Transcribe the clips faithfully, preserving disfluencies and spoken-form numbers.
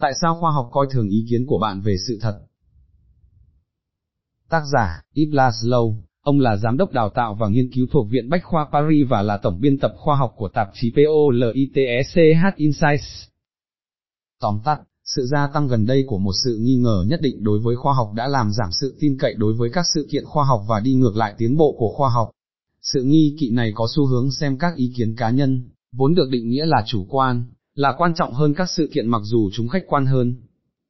Tại sao khoa học coi thường ý kiến của bạn về sự thật? Tác giả, Yves Laszlo, ông là giám đốc đào tạo và nghiên cứu thuộc Viện Bách Khoa Paris và là tổng biên tập khoa học của tạp chí Polytech Insights. Tóm tắt, sự gia tăng gần đây của một sự nghi ngờ nhất định đối với khoa học đã làm giảm sự tin cậy đối với các sự kiện khoa học và đi ngược lại tiến bộ của khoa học. Sự nghi kỵ này có xu hướng xem các ý kiến cá nhân, vốn được định nghĩa là chủ quan, là quan trọng hơn các sự kiện mặc dù chúng khách quan hơn.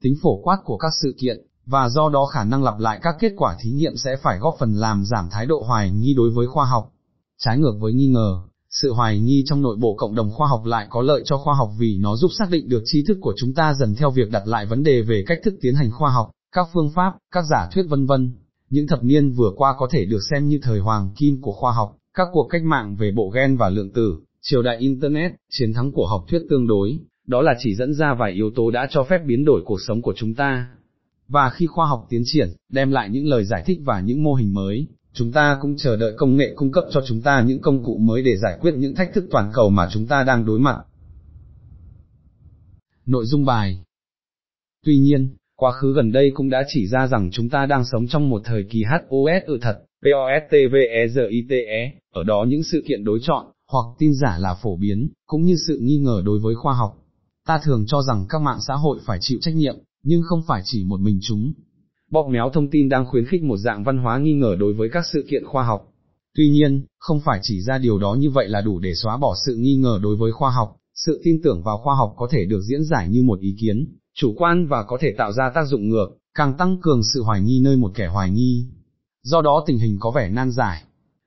Tính phổ quát của các sự kiện, và do đó khả năng lặp lại các kết quả thí nghiệm sẽ phải góp phần làm giảm thái độ hoài nghi đối với khoa học. Trái ngược với nghi ngờ, sự hoài nghi trong nội bộ cộng đồng khoa học lại có lợi cho khoa học vì nó giúp xác định được tri thức của chúng ta dần theo việc đặt lại vấn đề về cách thức tiến hành khoa học, các phương pháp, các giả thuyết vân vân. Những thập niên vừa qua có thể được xem như thời hoàng kim của khoa học, các cuộc cách mạng về bộ gen và lượng tử, triều đại Internet, chiến thắng của học thuyết tương đối, đó là chỉ dẫn ra vài yếu tố đã cho phép biến đổi cuộc sống của chúng ta. Và khi khoa học tiến triển, đem lại những lời giải thích và những mô hình mới, chúng ta cũng chờ đợi công nghệ cung cấp cho chúng ta những công cụ mới để giải quyết những thách thức toàn cầu mà chúng ta đang đối mặt. Nội dung bài. Tuy nhiên, quá khứ gần đây cũng đã chỉ ra rằng chúng ta đang sống trong một thời kỳ hát o ét ở thật, POSTVERITE, ở đó những sự kiện đối chọn, hoặc tin giả là phổ biến, cũng như sự nghi ngờ đối với khoa học. Ta thường cho rằng các mạng xã hội phải chịu trách nhiệm, nhưng không phải chỉ một mình chúng. Bóp méo thông tin đang khuyến khích một dạng văn hóa nghi ngờ đối với các sự kiện khoa học. Tuy nhiên, không phải chỉ ra điều đó như vậy là đủ để xóa bỏ sự nghi ngờ đối với khoa học, sự tin tưởng vào khoa học có thể được diễn giải như một ý kiến chủ quan và có thể tạo ra tác dụng ngược, càng tăng cường sự hoài nghi nơi một kẻ hoài nghi. Do đó tình hình có vẻ nan giải.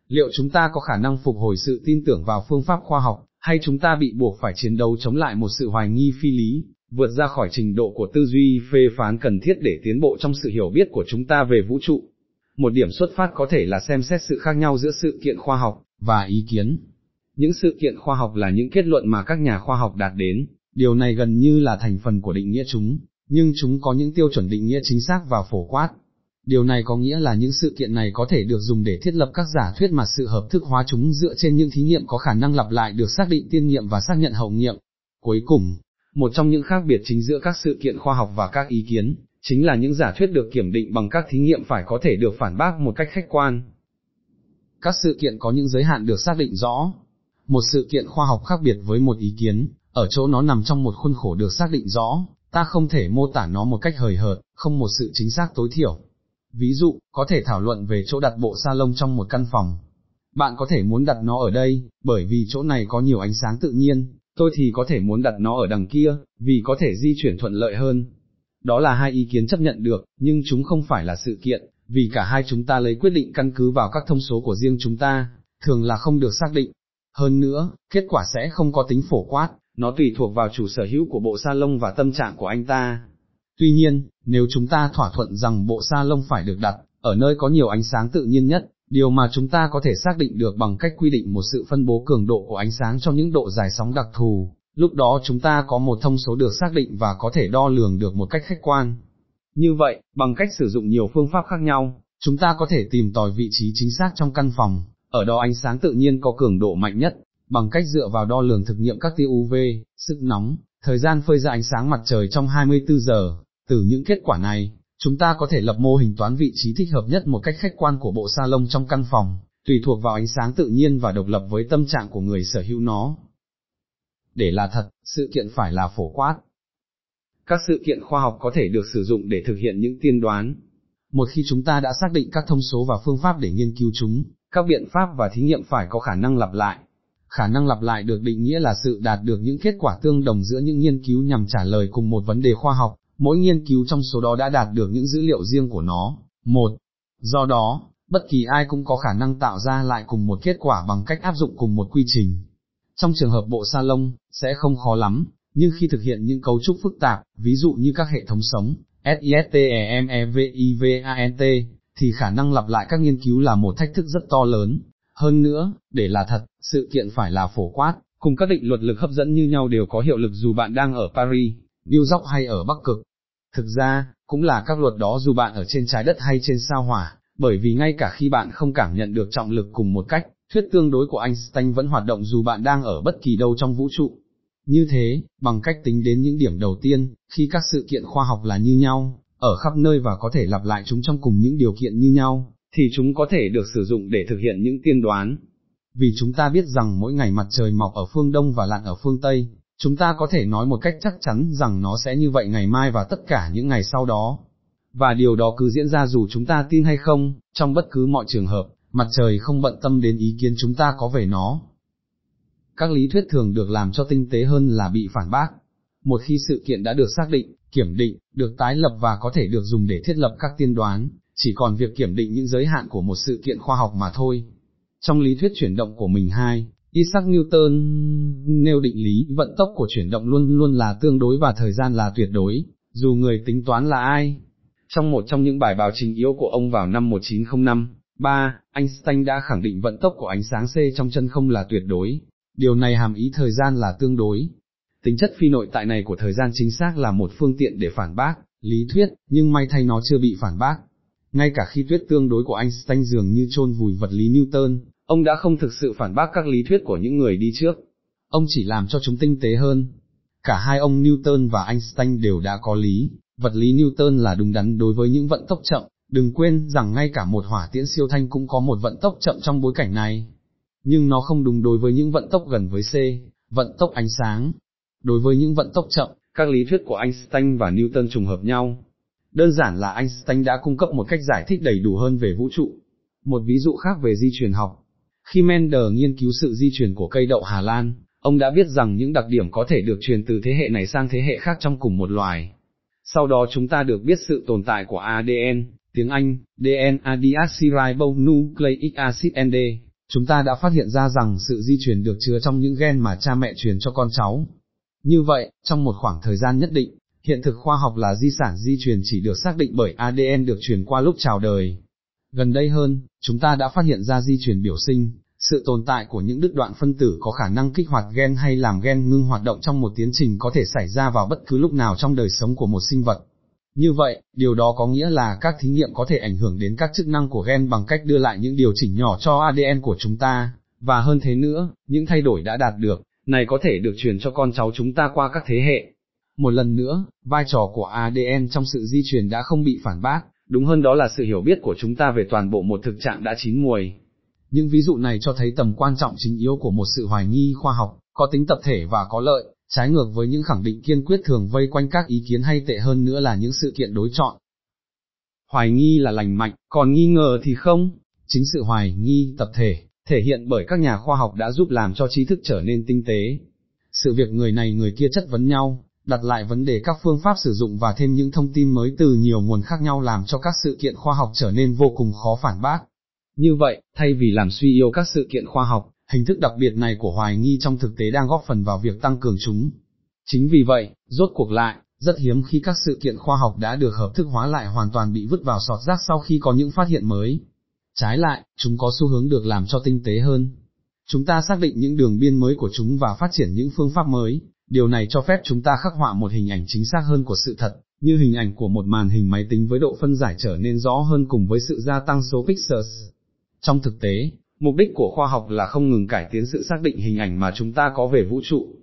Liệu chúng ta có khả năng phục hồi sự tin tưởng vào phương pháp khoa học, hay chúng ta bị buộc phải chiến đấu chống lại một sự hoài nghi phi lý, vượt ra khỏi trình độ của tư duy phê phán cần thiết để tiến bộ trong sự hiểu biết của chúng ta về vũ trụ? Một điểm xuất phát có thể là xem xét sự khác nhau giữa sự kiện khoa học và ý kiến. Những sự kiện khoa học là những kết luận mà các nhà khoa học đạt đến, điều này gần như là thành phần của định nghĩa chúng, nhưng chúng có những tiêu chuẩn định nghĩa chính xác và phổ quát. Điều này có nghĩa là những sự kiện này có thể được dùng để thiết lập các giả thuyết mà sự hợp thức hóa chúng dựa trên những thí nghiệm có khả năng lặp lại được xác định tiên nghiệm và xác nhận hậu nghiệm. Cuối cùng, một trong những khác biệt chính giữa các sự kiện khoa học và các ý kiến, chính là những giả thuyết được kiểm định bằng các thí nghiệm phải có thể được phản bác một cách khách quan. Các sự kiện có những giới hạn được xác định rõ. Một sự kiện khoa học khác biệt với một ý kiến, ở chỗ nó nằm trong một khuôn khổ được xác định rõ, ta không thể mô tả nó một cách hời hợt, không một sự chính xác tối thiểu. Ví dụ, có thể thảo luận về chỗ đặt bộ sa lông trong một căn phòng. Bạn có thể muốn đặt nó ở đây, bởi vì chỗ này có nhiều ánh sáng tự nhiên. Tôi thì có thể muốn đặt nó ở đằng kia, vì có thể di chuyển thuận lợi hơn. Đó là hai ý kiến chấp nhận được, nhưng chúng không phải là sự kiện, vì cả hai chúng ta lấy quyết định căn cứ vào các thông số của riêng chúng ta, thường là không được xác định. Hơn nữa, kết quả sẽ không có tính phổ quát, nó tùy thuộc vào chủ sở hữu của bộ sa lông và tâm trạng của anh ta. Tuy nhiên, nếu chúng ta thỏa thuận rằng bộ sa lông phải được đặt ở nơi có nhiều ánh sáng tự nhiên nhất, điều mà chúng ta có thể xác định được bằng cách quy định một sự phân bố cường độ của ánh sáng cho những độ dài sóng đặc thù, lúc đó chúng ta có một thông số được xác định và có thể đo lường được một cách khách quan. Như vậy, bằng cách sử dụng nhiều phương pháp khác nhau, chúng ta có thể tìm tòi vị trí chính xác trong căn phòng, ở đó ánh sáng tự nhiên có cường độ mạnh nhất, bằng cách dựa vào đo lường thực nghiệm các tia u vê, sức nóng, thời gian phơi ra ánh sáng mặt trời trong hai mươi tư giờ, từ những kết quả này. Chúng ta có thể lập mô hình toán vị trí thích hợp nhất một cách khách quan của bộ sa lông trong căn phòng, tùy thuộc vào ánh sáng tự nhiên và độc lập với tâm trạng của người sở hữu nó. Để là thật, sự kiện phải là phổ quát. Các sự kiện khoa học có thể được sử dụng để thực hiện những tiên đoán. Một khi chúng ta đã xác định các thông số và phương pháp để nghiên cứu chúng, các biện pháp và thí nghiệm phải có khả năng lặp lại. Khả năng lặp lại được định nghĩa là sự đạt được những kết quả tương đồng giữa những nghiên cứu nhằm trả lời cùng một vấn đề khoa học. Mỗi nghiên cứu trong số đó đã đạt được những dữ liệu riêng của nó. Một. Do đó, bất kỳ ai cũng có khả năng tạo ra lại cùng một kết quả bằng cách áp dụng cùng một quy trình. Trong trường hợp bộ sa lông, sẽ không khó lắm, nhưng khi thực hiện những cấu trúc phức tạp, ví dụ như các hệ thống sống, SISTEMEVIVANT, thì khả năng lặp lại các nghiên cứu là một thách thức rất to lớn. Hơn nữa, để là thật, sự kiện phải là phổ quát, cùng các định luật lực hấp dẫn như nhau đều có hiệu lực dù bạn đang ở Paris, New York hay ở Bắc Cực. Thực ra, cũng là các luật đó dù bạn ở trên trái đất hay trên sao hỏa, bởi vì ngay cả khi bạn không cảm nhận được trọng lực cùng một cách, thuyết tương đối của Einstein vẫn hoạt động dù bạn đang ở bất kỳ đâu trong vũ trụ. Như thế, bằng cách tính đến những điểm đầu tiên, khi các sự kiện khoa học là như nhau, ở khắp nơi và có thể lặp lại chúng trong cùng những điều kiện như nhau, thì chúng có thể được sử dụng để thực hiện những tiên đoán. Vì chúng ta biết rằng mỗi ngày mặt trời mọc ở phương Đông và lặn ở phương Tây, chúng ta có thể nói một cách chắc chắn rằng nó sẽ như vậy ngày mai và tất cả những ngày sau đó. Và điều đó cứ diễn ra dù chúng ta tin hay không, trong bất cứ mọi trường hợp, mặt trời không bận tâm đến ý kiến chúng ta có về nó. Các lý thuyết thường được làm cho tinh tế hơn là bị phản bác. Một khi sự kiện đã được xác định, kiểm định, được tái lập và có thể được dùng để thiết lập các tiên đoán, chỉ còn việc kiểm định những giới hạn của một sự kiện khoa học mà thôi. Trong lý thuyết chuyển động của mình hai, Isaac Newton nêu định lý vận tốc của chuyển động luôn luôn là tương đối và thời gian là tuyệt đối, dù người tính toán là ai. Trong một trong những bài báo chính yếu của ông vào năm một nghìn chín trăm lẻ năm, ba, Einstein đã khẳng định vận tốc của ánh sáng C trong chân không là tuyệt đối, điều này hàm ý thời gian là tương đối. Tính chất phi nội tại này của thời gian chính xác là một phương tiện để phản bác lý thuyết, nhưng may thay nó chưa bị phản bác. Ngay cả khi thuyết tương đối của Einstein dường như chôn vùi vật lý Newton, ông đã không thực sự phản bác các lý thuyết của những người đi trước, ông chỉ làm cho chúng tinh tế hơn. Cả hai ông Newton và Einstein đều đã có lý, vật lý Newton là đúng đắn đối với những vận tốc chậm, đừng quên rằng ngay cả một hỏa tiễn siêu thanh cũng có một vận tốc chậm trong bối cảnh này. Nhưng nó không đúng đối với những vận tốc gần với C, vận tốc ánh sáng. Đối với những vận tốc chậm, các lý thuyết của Einstein và Newton trùng hợp nhau. Đơn giản là Einstein đã cung cấp một cách giải thích đầy đủ hơn về vũ trụ. Một ví dụ khác về di truyền học. Khi Mendel nghiên cứu sự di truyền của cây đậu Hà Lan, ông đã biết rằng những đặc điểm có thể được truyền từ thế hệ này sang thế hệ khác trong cùng một loài. Sau đó chúng ta được biết sự tồn tại của a đê en, tiếng Anh, đê en a deoxyribonucleic acid N D. Chúng ta đã phát hiện ra rằng sự di truyền được chứa trong những gen mà cha mẹ truyền cho con cháu. Như vậy, trong một khoảng thời gian nhất định, hiện thực khoa học là di sản di truyền chỉ được xác định bởi a đê en được truyền qua lúc chào đời. Gần đây hơn, chúng ta đã phát hiện ra di truyền biểu sinh, sự tồn tại của những đứt đoạn phân tử có khả năng kích hoạt gen hay làm gen ngưng hoạt động trong một tiến trình có thể xảy ra vào bất cứ lúc nào trong đời sống của một sinh vật. Như vậy, điều đó có nghĩa là các thí nghiệm có thể ảnh hưởng đến các chức năng của gen bằng cách đưa lại những điều chỉnh nhỏ cho a đê en của chúng ta, và hơn thế nữa, những thay đổi đã đạt được, này có thể được truyền cho con cháu chúng ta qua các thế hệ. Một lần nữa, vai trò của a đê en trong sự di truyền đã không bị phản bác, đúng hơn đó là sự hiểu biết của chúng ta về toàn bộ một thực trạng đã chín muồi. Những ví dụ này cho thấy tầm quan trọng chính yếu của một sự hoài nghi khoa học, có tính tập thể và có lợi, trái ngược với những khẳng định kiên quyết thường vây quanh các ý kiến hay tệ hơn nữa là những sự kiện đối chọi. Hoài nghi là lành mạnh, còn nghi ngờ thì không. Chính sự hoài nghi tập thể, thể hiện bởi các nhà khoa học đã giúp làm cho trí thức trở nên tinh tế. Sự việc người này người kia chất vấn nhau, đặt lại vấn đề các phương pháp sử dụng và thêm những thông tin mới từ nhiều nguồn khác nhau làm cho các sự kiện khoa học trở nên vô cùng khó phản bác. Như vậy, thay vì làm suy yếu các sự kiện khoa học, hình thức đặc biệt này của hoài nghi trong thực tế đang góp phần vào việc tăng cường chúng. Chính vì vậy, rốt cuộc lại, rất hiếm khi các sự kiện khoa học đã được hợp thức hóa lại hoàn toàn bị vứt vào sọt rác sau khi có những phát hiện mới. Trái lại, chúng có xu hướng được làm cho tinh tế hơn. Chúng ta xác định những đường biên mới của chúng và phát triển những phương pháp mới, điều này cho phép chúng ta khắc họa một hình ảnh chính xác hơn của sự thật, như hình ảnh của một màn hình máy tính với độ phân giải trở nên rõ hơn cùng với sự gia tăng số pixels. Trong thực tế, mục đích của khoa học là không ngừng cải tiến sự xác định hình ảnh mà chúng ta có về vũ trụ.